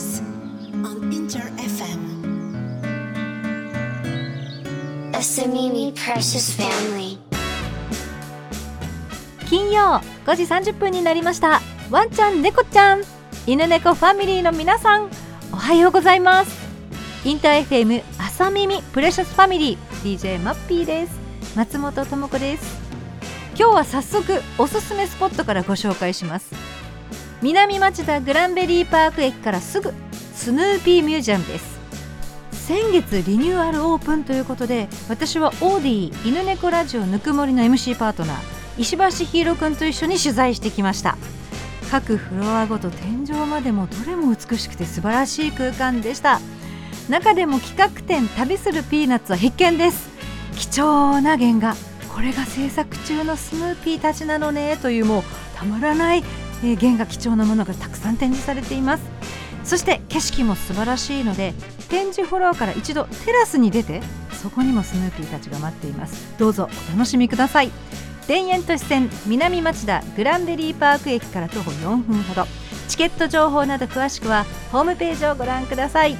News on Inter FM. SME Precious Family. 金曜5時30分になりました。ワンちゃん猫ちゃん犬猫ファミリーの皆さん、おはようございます。インター FM 朝耳プレシャスファミリー DJ マッピーです。松本智子です。今日は早速おすすめスポットからご紹介します。南町田グランベリーパーク駅からすぐスヌーピーミュージアムです。先月リニューアルオープンということで、私はオーディー犬猫ラジオぬくもりの MC パートナー石橋ひいろくんと一緒に取材してきました。各フロアごと天井までもどれも美しくて素晴らしい空間でした。中でも企画展旅するピーナッツは必見です。貴重な原画、これが制作中のスヌーピーたちなのねという、もうたまらない原画、貴重なものがたくさん展示されています。そして景色も素晴らしいので、展示フロアから一度テラスに出て、そこにもスヌーピーたちが待っています。どうぞお楽しみください。田園都市線南町田グランベリーパーク駅から徒歩4分ほど。チケット情報など詳しくはホームページをご覧ください。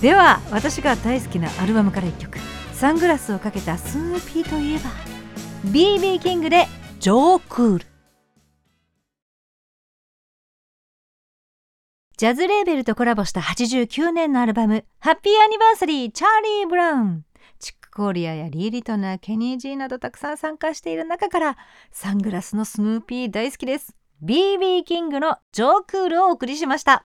では私が大好きなアルバムから1曲、サングラスをかけたスヌーピーといえばBB キングでジョークール。ジャズレーベルとコラボした89年のアルバムハッピーアニバーサリーチャーリー・ブラウン、チック・コーリアやリー・リトナー、ケニー・Gなどたくさん参加している中から、サングラスのスヌーピー大好きです。 BB キングのジョークールをお送りしました。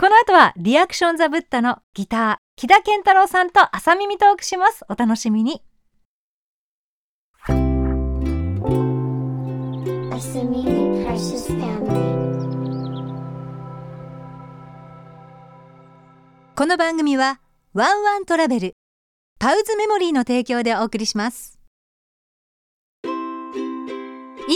この後はリアクションザ・ブッダのギター木田健太郎さんと朝耳トークします。お楽しみに。この番組はワンワントラベルパウズメモリーの提供でお送りします。イ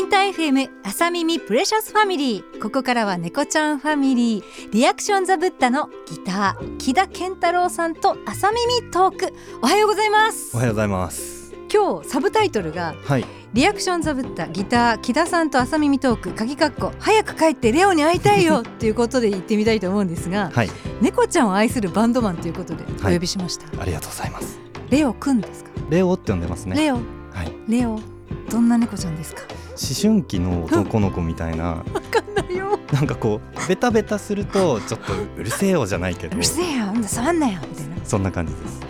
ンター FM 朝耳プレシャスファミリー、ここからは猫ちゃんファミリー、リアクションザブッダのギター木田健太郎さんと朝耳トーク。おはようございます。おはようございます。今日サブタイトルが、はい、リアクションザブッダギター木田さんと朝耳トーク鍵かっこ早く帰ってレオに会いたいよということで言ってみたいと思うんですが、はい、猫ちゃんを愛するバンドマンということでお呼びしました、はい、ありがとうございます。レオくんですか？レオって呼んでますね。レオ、はい、レオどんな猫ちゃんですか？思春期の男の子みたいなわかんないよ、なんかこうベタベタするとちょっとうるせえよじゃないけどうるせえよ触んなよみたいな、そんな感じです。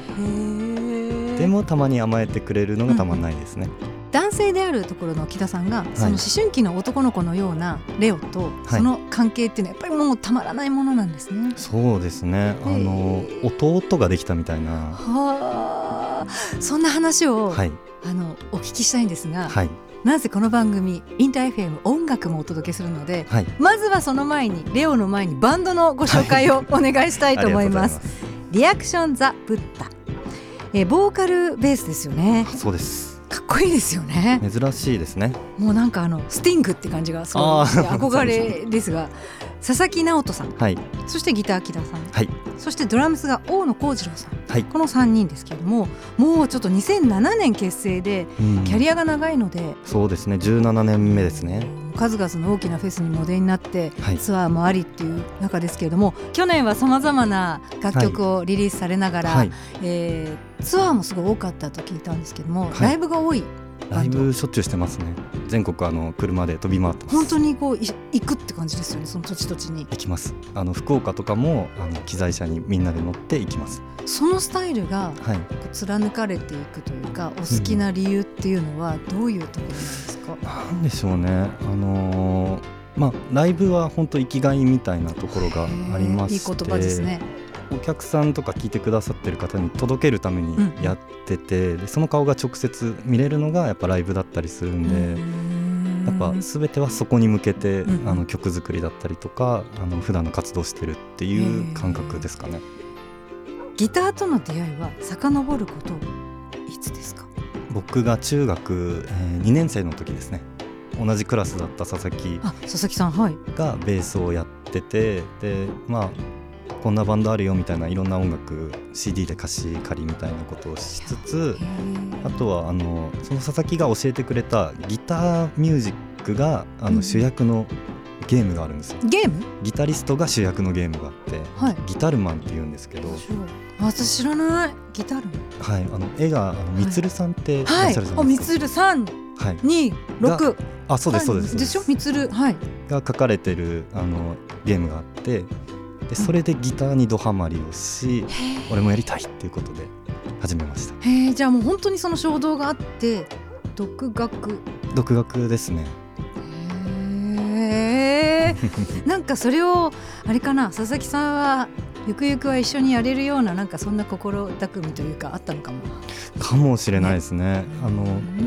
でもたまに甘えてくれるのがたまんないですね、うん、男性であるところの木田さんが、その思春期の男の子のようなレオとその関係っていうのはやっぱりもうたまらないものなんですね、はい、そうですね、弟ができたみたいな。はあ、そんな話を、はい、お聞きしたいんですが、はい、なぜこの番組インター FM 音楽もお届けするので、はい、まずはその前にレオの前にバンドのご紹介をお願いしたいと思います、はい、リアクションザ・ブッダ、ボーカルベースですよね。そうです。かっこいいですよね。珍しいですね。もうなんかスティングって感じがすごい憧れですが佐々木直人さん、はい、そしてギター木田さん、はい、そしてドラムスが大野幸次郎さん、はい、この3人ですけれども、もうちょっと2007年結成でキャリアが長いので、うん、そうですね、17年目ですね。数々の大きなフェスにもお出になって、はい、ツアーもありっていう中ですけれども、去年はさまざまな楽曲をリリースされながら、はい、ツアーもすごい多かったと聞いたんですけども、はい、ライブが多い。ライブしょっちゅうしてますね。全国車で飛び回ってます。本当にこう行くって感じですよね。その土地土地に行きます。福岡とかも機材車にみんなで乗って行きます。そのスタイルが貫かれていくというか、はい、お好きな理由っていうのはどういうところなんですか？なんでしょうね、ライブは本当生きがいみたいなところがありまして、いい言葉ですね。お客さんとか聞いてくださってる方に届けるためにやってて、うん、でその顔が直接見れるのがやっぱライブだったりするんで、やっぱ全てはそこに向けて、うん、曲作りだったりとか普段の活動してるっていう感覚ですかね。ギターとの出会いは遡ることいつですか？僕が中学、2年生の時ですね。同じクラスだった佐々木さん、はい、がベースをやってて、でこんなバンドあるよみたいな、いろんな音楽 CD で歌詞借りみたいなことをしつつ、あとはその佐々木が教えてくれたギターミュージックが主役のゲームがあるんですよ。ゲーム？ギタリストが主役のゲームがあって、はい、ギタルマンって言うんですけど。私知らない。ギタルマン、はい、絵がみつるさんっていらっしゃるじゃないですか。みつるさんに6、あ、そうですそうですでしょ、みつる、はい、が書かれてるゲームがあって、でそれでギターにドハマりをし、俺もやりたいっていうことで始めました。へえ、じゃあもう本当にその衝動があって独学ですね。へえなんかそれをあれかな、佐々木さんはゆくゆくは一緒にやれるような、なんかそんな心巧みというかあったのかもしれないですね、ね。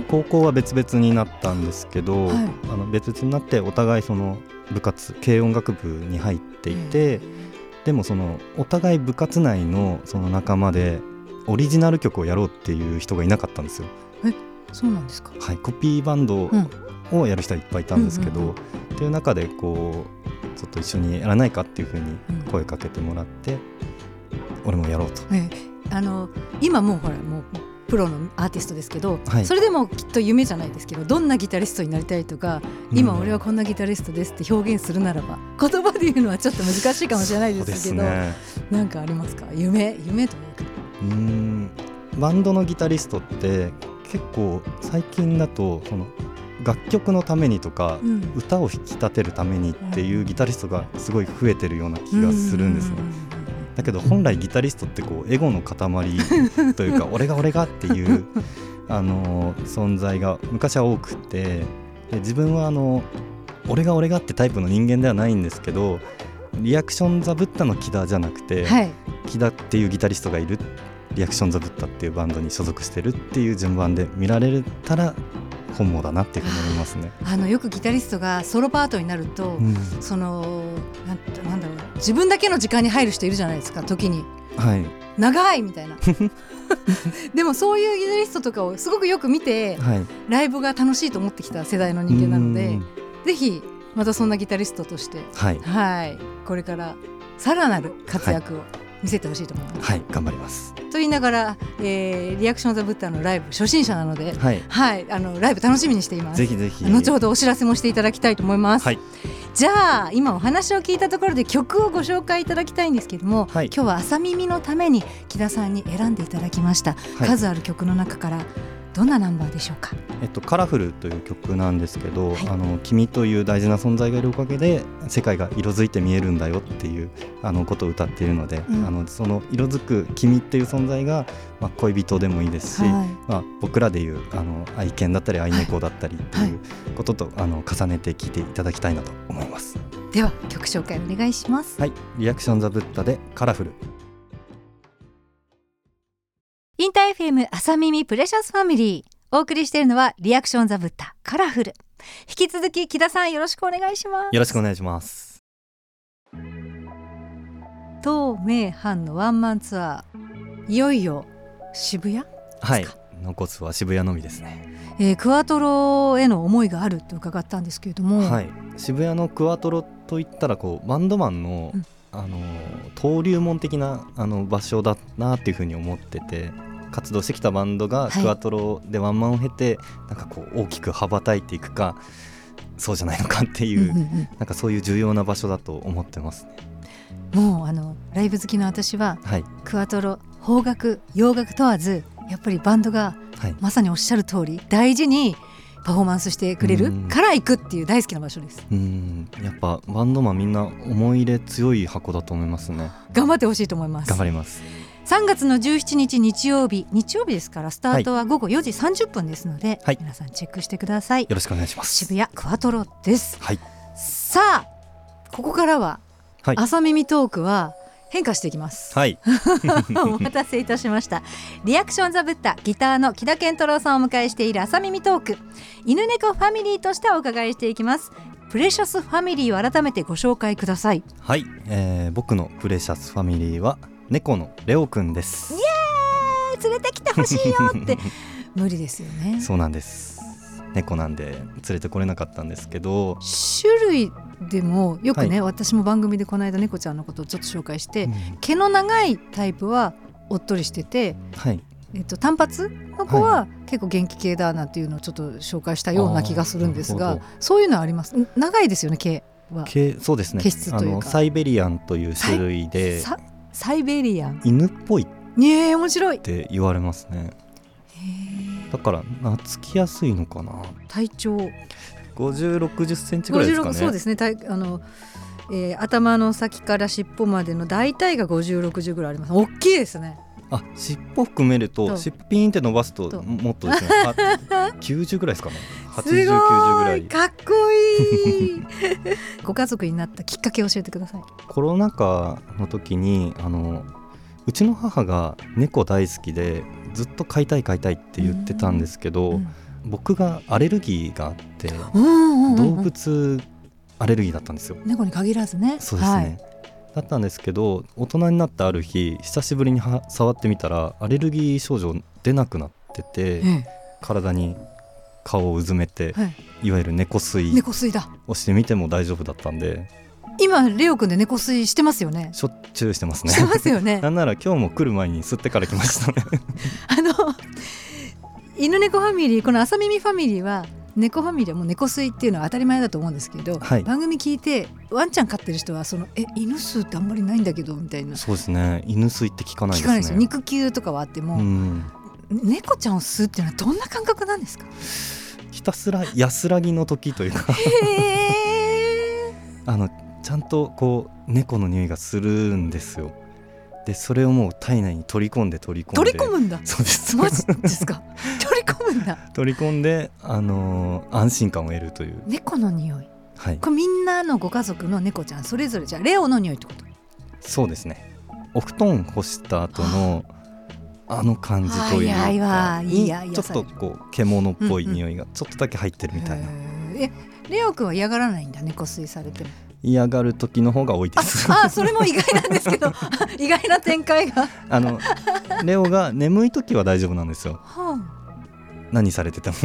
高校は別々になったんですけど、はい、別々になってお互いその部活軽音楽部に入っていて、でもそのお互い部活内のその仲間でオリジナル曲をやろうっていう人がいなかったんですよ。え、そうなんですか。はい、コピーバンドをやる人はいっぱいいたんですけど、っていう中でこうちょっと一緒にやらないかっていう風に声かけてもらって、俺もやろうと。今もうほらもうプロのアーティストですけど、はい、それでもきっと夢じゃないですけど、どんなギタリストになりたいとか、今俺はこんなギタリストですって表現するならば、言葉で言うのはちょっと難しいかもしれないですけど、なんかありますか、夢というか。バンドのギタリストって結構最近だとその楽曲のためにとか、歌を引き立てるためにっていうギタリストがすごい増えてるような気がするんですね。だけど本来ギタリストってこうエゴの塊というか俺がっていう存在が昔は多くて、で自分は俺がってタイプの人間ではないんですけど、リアクションザブッタの木田じゃなくて、はい、木田っていうギタリストがいる、リアクションザブッタっていうバンドに所属してるっていう順番で見られたら本望だなっていうふうに思いますね。よくギタリストがソロパートになると、そのなんだろう、自分だけの時間に入る人いるじゃないですか、時に、はい、長いみたいなでもそういうギタリストとかをすごくよく見て、はい、ライブが楽しいと思ってきた世代の人間なので、ぜひまたそんなギタリストとして、はいはい、これからさらなる活躍を見せてほしいと思います。はい、頑張りますと言いながら、リアクションザブッターのライブ初心者なので、はいはい、ライブ楽しみにしています。ぜひぜひ、後ほどお知らせもしていただきたいと思います、はい、じゃあ今お話を聞いたところで曲をご紹介いただきたいんですけども、はい、今日は朝耳のために木田さんに選んでいただきました、はい、数ある曲の中からどんなナンバーでしょうか。カラフルという曲なんですけど、はい、君という大事な存在がいるおかげで世界が色づいて見えるんだよっていうことを歌っているので、その色づく君っていう存在が、まあ、恋人でもいいですし、はい、まあ、僕らでいう愛犬だったり愛猫だったりっていうことと、はい、重ねて聴いていただきたいなと思います。では曲紹介お願いします、はい、リアクションザブッタでカラフル。インター FM 朝耳プレシャスファミリー、お送りしているのはリアクションザブッタカラフル。引き続き木田さん、よろしくお願いします。よろしくお願いします。東名阪のワンマンツアー、いよいよ渋谷ですか。はい、残すは渋谷のみですね、クワトロへの思いがあると伺ったんですけれども、はい、渋谷のクワトロといったらこうバンドマンの、登竜門的な場所だなっていうふうに思ってて、活動してきたバンドがクワトロでワンマンを経て、はい、なんかこう大きく羽ばたいていくかそうじゃないのかっていう、なんかそういう重要な場所だと思ってますね。もうライブ好きの私は、はい、クワトロ邦楽洋楽問わずやっぱりバンドが、はい、まさにおっしゃる通り大事にパフォーマンスしてくれるから行くっていう大好きな場所です。やっぱバンドマンみんな思い入れ強い箱だと思いますね。頑張ってほしいと思います。頑張ります。3月の17日日曜日ですから、スタートは午後4時30分ですので、はい、皆さんチェックしてください。よろしくお願いします。渋谷クワトロです、はい、さあここからは、はい、朝耳トークは変化していきます、はい、お待たせいたしました。リアクションザブッタギターの木田健太郎さんをお迎えしている朝耳トーク、犬猫ファミリーとしてお伺いしていきます。プレシャスファミリーを改めてご紹介ください。はい、僕のプレシャスファミリーは猫のレオくんです。イエーイ、連れてきてほしいよって無理ですよね。そうなんです、猫なんで連れてこれなかったんですけど、種類でもよくね、はい、私も番組でこの間猫ちゃんのことをちょっと紹介して、毛の長いタイプはおっとりしてて、はい、単発の子は結構元気系だなっていうのをちょっと紹介したような気がするんですが、そういうのはあります。長いですよね、毛。はそうですね、サイベリアンという種類で、サイベリアン犬っぽいって面白いって言われますね。だから懐きやすいのかな。体長50、60センチぐらいですかね。そうですね、頭の先から尻尾までの大体が50、60ぐらいあります。大きいですね。あ、尻尾含めると、尻尾ピーンって伸ばすともっとですね、90ぐらいですかね。80、90ぐらい。かっこいい。ご家族になったきっかけ教えてください。コロナ禍の時にうちの母が猫大好きでずっと飼いたいって言ってたんですけど、僕がアレルギーがあって、動物アレルギーだったんですよ。猫に限らずね。そうですね、はい、だったんですけど、大人になったある日久しぶりに触ってみたらアレルギー症状出なくなってて、体に顔をうずめて、いわゆる猫吸いをしてみても大丈夫だったんで、今レオくんで猫吸いしてますよね。しょっちゅうしてますね。してますよね。なんなら今日も来る前に吸ってから来ましたね。犬猫ファミリー、この朝耳ファミリーは猫ファミリーはもう猫吸いっていうのは当たり前だと思うんですけど、はい、番組聞いてワンちゃん飼ってる人は犬吸ってあんまりないんだけどみたいな。そうですね、犬吸いって聞かないですね。聞かないですよ。肉球とかはあっても、猫ちゃんを吸うっていうのはどんな感覚なんですか？ひたすら安らぎの時というか、ちゃんとこう猫の匂いがするんですよ。でそれをもう体内に取り込んで取り込むんだ。そうです。マジですか？取り込んで、安心感を得るという猫の匂い、はい、これみんなのご家族の猫ちゃんそれぞれ、じゃあレオの匂いってこと？そうですね、お布団干した後の感じというか、いやちょっとこう獣っぽい匂いがちょっとだけ入ってるみたいな。レオくんは嫌がらないんだ、猫吸いされても。嫌がる時の方が多いです。ああ、それも意外なんですけど意外な展開がレオが眠い時は大丈夫なんですよ、何されてても、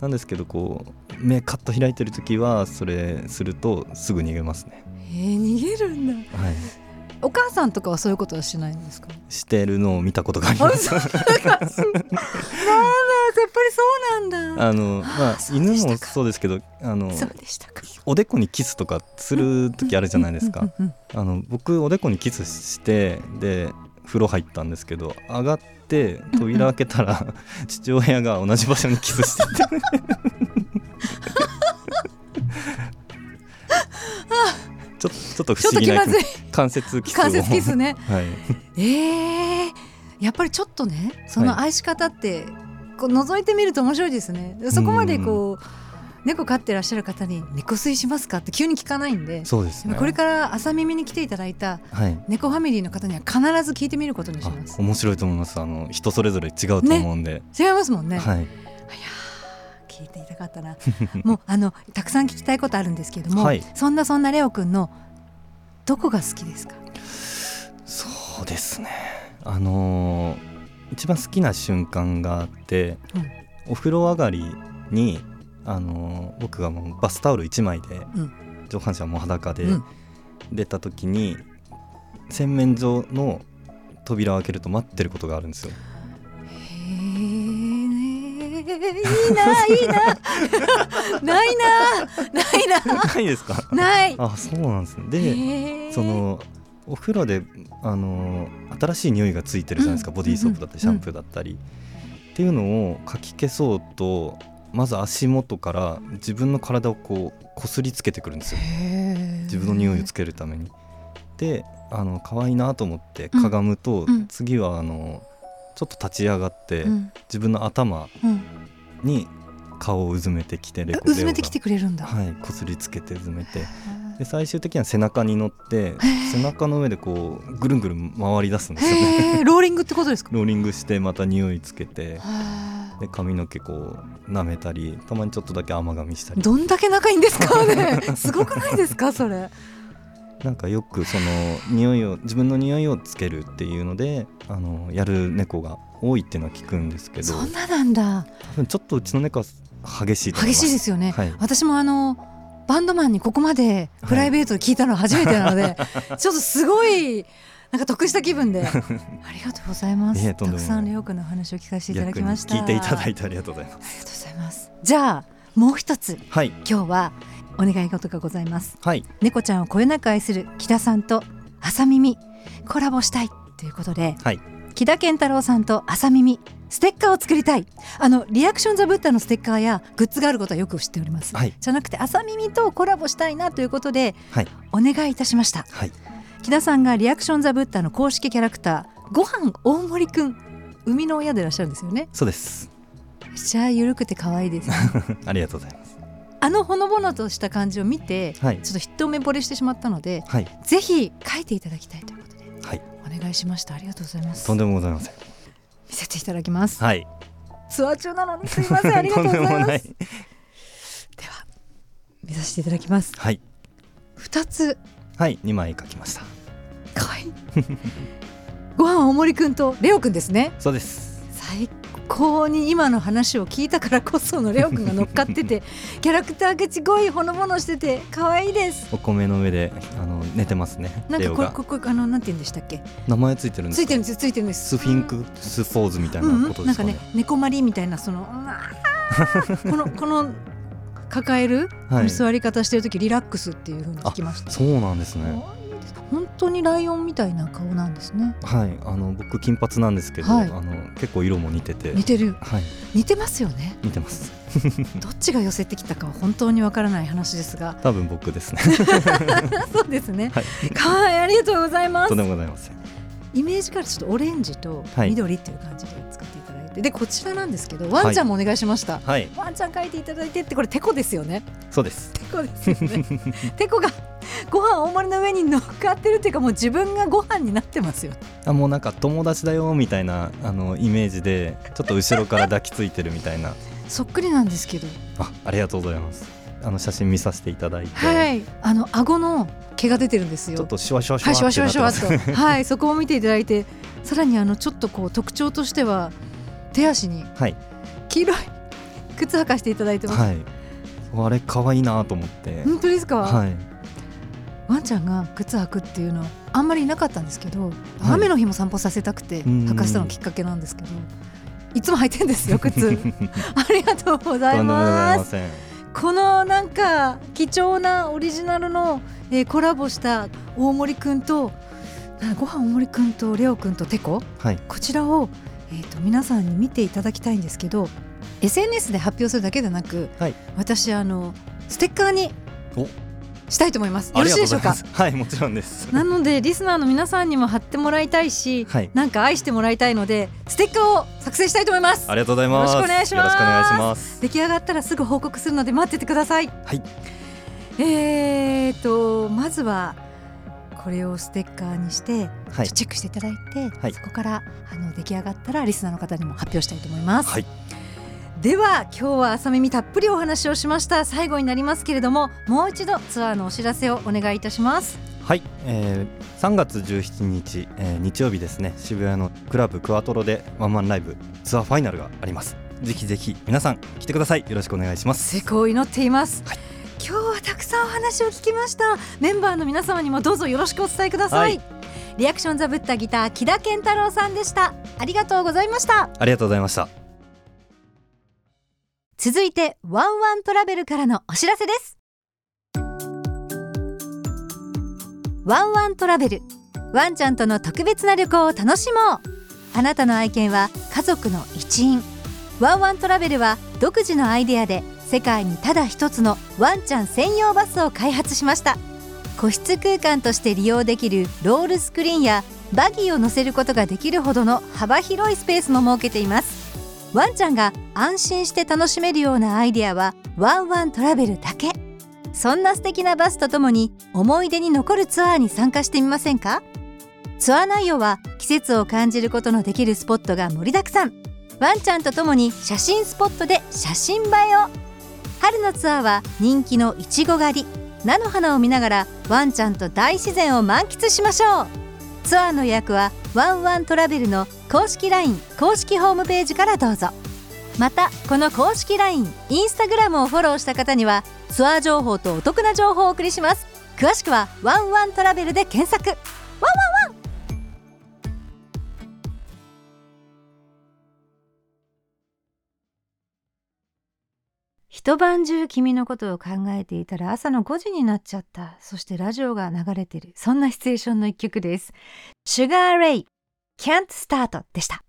なんですけどこう目カッと開いてる時はそれするとすぐ逃げますね。逃げるんだ、はい、お母さんとかはそういうことはしないんですか？してるのを見たことがあります。なんだ、やっぱりそうなんだ。犬もそうですけど、そうでしたか。おでこにキスとかする時あるじゃないですか。僕おでこにキスしてで風呂入ったんですけど、上がって扉開けたら、父親が同じ場所にキスしててちょっと不思議な関節キスをね、はい、やっぱりちょっとね、その愛し方って、こう覗いてみると面白いですね。そこまでこう猫飼ってらっしゃる方に猫吸いしますかって急に聞かないんで、そうですね、これから朝耳に来ていただいた猫ファミリーの方には必ず聞いてみることにします。面白いと思います。人それぞれ違うと思うんで、ね、違いますもんね、はい、いや聞いていたかったな。もうたくさん聞きたいことあるんですけれども、はい、そんなレオくんのどこが好きですか？そうですね、一番好きな瞬間があって、お風呂上がりに僕がもうバスタオル1枚で、上半身はもう裸で出た時に、洗面所の扉を開けると待ってることがあるんですよ。ないですか？ない。あ、そうなんですね。でお風呂で新しい匂いがついてるじゃないですか、ボディーソープだったりシャンプーだったり、っていうのをかき消そうと、まず足元から自分の体をこすりつけてくるんですよ。自分の匂いをつけるために。で可愛いなと思ってかがむと、次はちょっと立ち上がって、自分の頭に顔をうずめてきて、レオがうずめてきてくれるんだ。はい、こすりつけてうずめて、で最終的には背中に乗って背中の上でこうぐるんぐるん回り出すんですよね。ローリングってことですか？ローリングしてまた匂いつけて、で髪の毛こう舐めたり、たまにちょっとだけ甘噛みしたり。どんだけ仲いいんですかね。すごくないですかそれ。なんかよく匂いを、自分の匂いをつけるっていうのでやる猫が多いっていうのは聞くんですけど。そんななんだ。多分ちょっとうちの猫は激しいと思います。激しいですよね、はい、私もバンドマンにここまでプライベートで聞いたのは初めてなので、ちょっとすごいなんか得した気分でありがとうございます。たくさんレオくんの話を聞かせていただきました。聞いていただいてありがとうございます。じゃあもう一つ、はい、今日はお願い事がございます、はい、猫ちゃんをこよなく愛する木田さんと朝耳コラボしたいということで、はい、木田健太郎さんと朝耳ステッカーを作りたい。リアクションザブッダのステッカーやグッズがあることはよく知っております、はい、じゃなくて朝耳とコラボしたいなということで、はい、お願いいたしました、はい、木田さんがリアクションザブッダの公式キャラクターご飯大森くん生みの親でいらっしゃるんですよね。そうです。めちゃ緩くて可愛いです、ね、ありがとうございます。ほのぼのとした感じを見て、はい、ちょっと一目惚れしてしまったので、はい、ぜひ書いていただきたいということで、はい、お願いしました。ありがとうございます。とんでもございません。見せていただきます、はい、ツアー中なのにすいません。ありがとうございます。では見させていただきます、はい、2つ、はい、2枚書きました。かわいい。ご飯大森くんとレオくんですね。そうです。最高に今の話を聞いたからこそのレオくんが乗っかっててキャラクターがちごいほのぼのしててかわいいです。お米の上で寝てますね。なんかこれなんて言うんでしたっけ。名前ついてるんですか。ついてるんです。スフィンクスポーズみたいなことですかね、なんかね猫マリみたいなこの抱える、はい、座り方してるときリラックスっていう風に聞きました。そうなんですね。本当にライオンみたいな顔なんですね。はい、僕金髪なんですけど、はい、結構色も似てて似てる、はい、似てますよね。似てますどっちが寄せてきたかは本当にわからない話ですが、多分僕ですねそうですね、はい、かわいい。ありがとうございます。とんでもございません。イメージからちょっとオレンジと緑という感じで作っていただいて、はい、でこちらなんですけどワンちゃんもお願いしました、はい、ワンちゃん描いていただいてって、これテコですよね。そうです。テコですよねテコがご飯大盛りの上に乗っかってるっていうか、もう自分がご飯になってますよ。もうなんか友達だよみたいなイメージでちょっと後ろから抱きついてるみたいなそっくりなんですけど。ありがとうございます。写真見させていただいて、はい、顎の毛が出てるんですよ。ちょっとシュワシュワシュワってなってます、はいはい、そこを見ていただいて、さらにちょっとこう特徴としては手足に黄色い靴履かしていただいてます、はい、あれ可愛いなと思って。本当ですか、はい、ワンちゃんが靴履くっていうのはあんまりいなかったんですけど、はい、雨の日も散歩させたくて履かしたのきっかけなんですけど、いつも履いてるんですよ靴ありがとうございます。このなんか貴重なオリジナルのコラボした大森くんとご飯大森くんとレオくんとテコ、はい、こちらを、皆さんに見ていただきたいんですけど、 SNS で発表するだけでなく、はい、私ステッカーにしたいと思います。よろしいでしょうか。はい、もちろんです。なのでリスナーの皆さんにも貼ってもらいたいし、はい、なんか愛してもらいたいのでステッカーを作成したいと思います。ありがとうございます。よろしくお願いします。よろしくお願いします。出来上がったらすぐ報告するので待っててください。はい、まずはこれをステッカーにして、はい、チェックしていただいて、はい、そこから出来上がったらリスナーの方にも発表したいと思います。はい、では今日は朝耳たっぷりお話をしました。最後になりますけれども、もう一度ツアーのお知らせをお願いいたします。はい、3月17日、日曜日ですね、渋谷のクラブクワトロでワンマンライブツアーファイナルがあります。ぜひぜひ皆さん来てください。よろしくお願いします。成功を祈っています、はい、今日はたくさんお話を聞きました。メンバーの皆様にもどうぞよろしくお伝えください、はい、リアクションザブッダギター木田健太郎さんでした。ありがとうございました。ありがとうございました。続いてワンワントラベルからのお知らせです。ワンワントラベル、ワンちゃんとの特別な旅行を楽しもう。あなたの愛犬は家族の一員。ワンワントラベルは独自のアイデアで世界にただ一つのワンちゃん専用バスを開発しました。個室空間として利用できるロールスクリーンやバギーを乗せることができるほどの幅広いスペースも設けています。ワンちゃんが安心して楽しめるようなアイデアはワンワントラベルだけ。そんな素敵なバスとともに思い出に残るツアーに参加してみませんか。ツアー内容は季節を感じることのできるスポットが盛りだくさん。ワンちゃんとともに写真スポットで写真映えを。春のツアーは人気のいちご狩り、菜の花を見ながらワンちゃんと大自然を満喫しましょう。ツアーの予約はワンワントラベルの公式 LINE 公式ホームページからどうぞ。またこの公式 LINE インスタグラムをフォローした方にはツアー情報とお得な情報をお送りします。詳しくはワンワントラベルで検索。ワンワンワン。一晩中君のことを考えていたら朝の5時になっちゃった。そしてラジオが流れてる、そんなシチュエーションの一曲です。シュガーレイ Can't Start でした。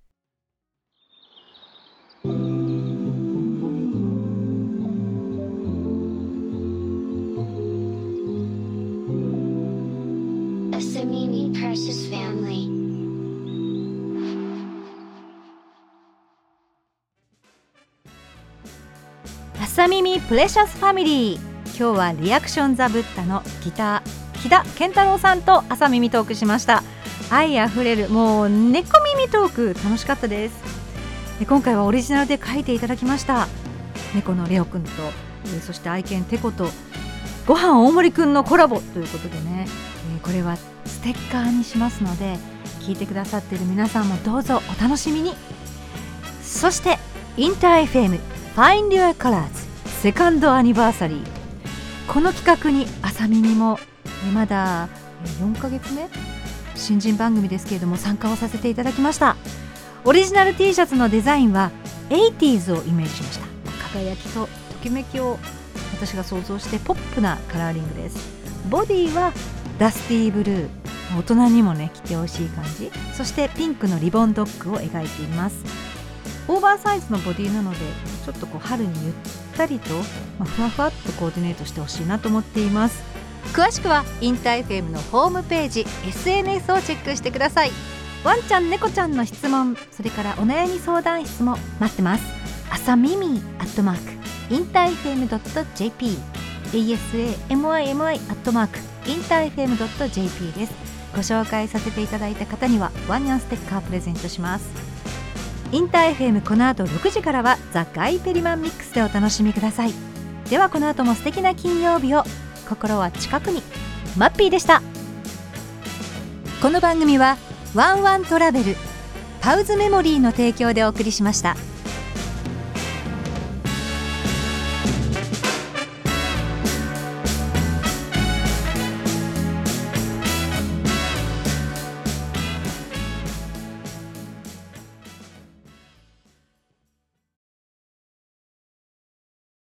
朝耳プレシャスファミリー、今日はリアクションザブッダのギター木田健太郎さんと朝耳トークしました。愛あふれるもう猫耳トーク楽しかったです。で今回はオリジナルで書いていただきました。猫のレオくんとそして愛犬テコとご飯大盛りくんのコラボということでね、これはステッカーにしますので聞いてくださっている皆さんもどうぞお楽しみに。そしてインター FM Find Your Colors セカンドアニバーサリー、この企画に朝耳もまだ4ヶ月目新人番組ですけれども参加をさせていただきました。オリジナル T シャツのデザインは 80s をイメージしました。輝きとときめきを私が想像してポップなカラーリングです。ボディはダスティーブルー、大人にもね着てほしい感じ。そしてピンクのリボンドッグを描いています。オーバーサイズのボディなのでちょっとこう春にゆったりと、ふわふわっとコーディネートしてほしいなと思っています。詳しくはインター FM のホームページ SNS をチェックしてください。ワンちゃん猫ちゃんの質問、それからお悩み相談室も待ってます。朝耳@interfm.jp asamimi@interfm.jp です。ご紹介させていただいた方にはワンニャンステッカープレゼントします。インター FM この後6時からはザ・ガイ・ペリマンミックスでお楽しみください。ではこの後も素敵な金曜日を、心は近くに。マッピーでした。この番組はワンワントラベルパウズメモリーの提供でお送りしました。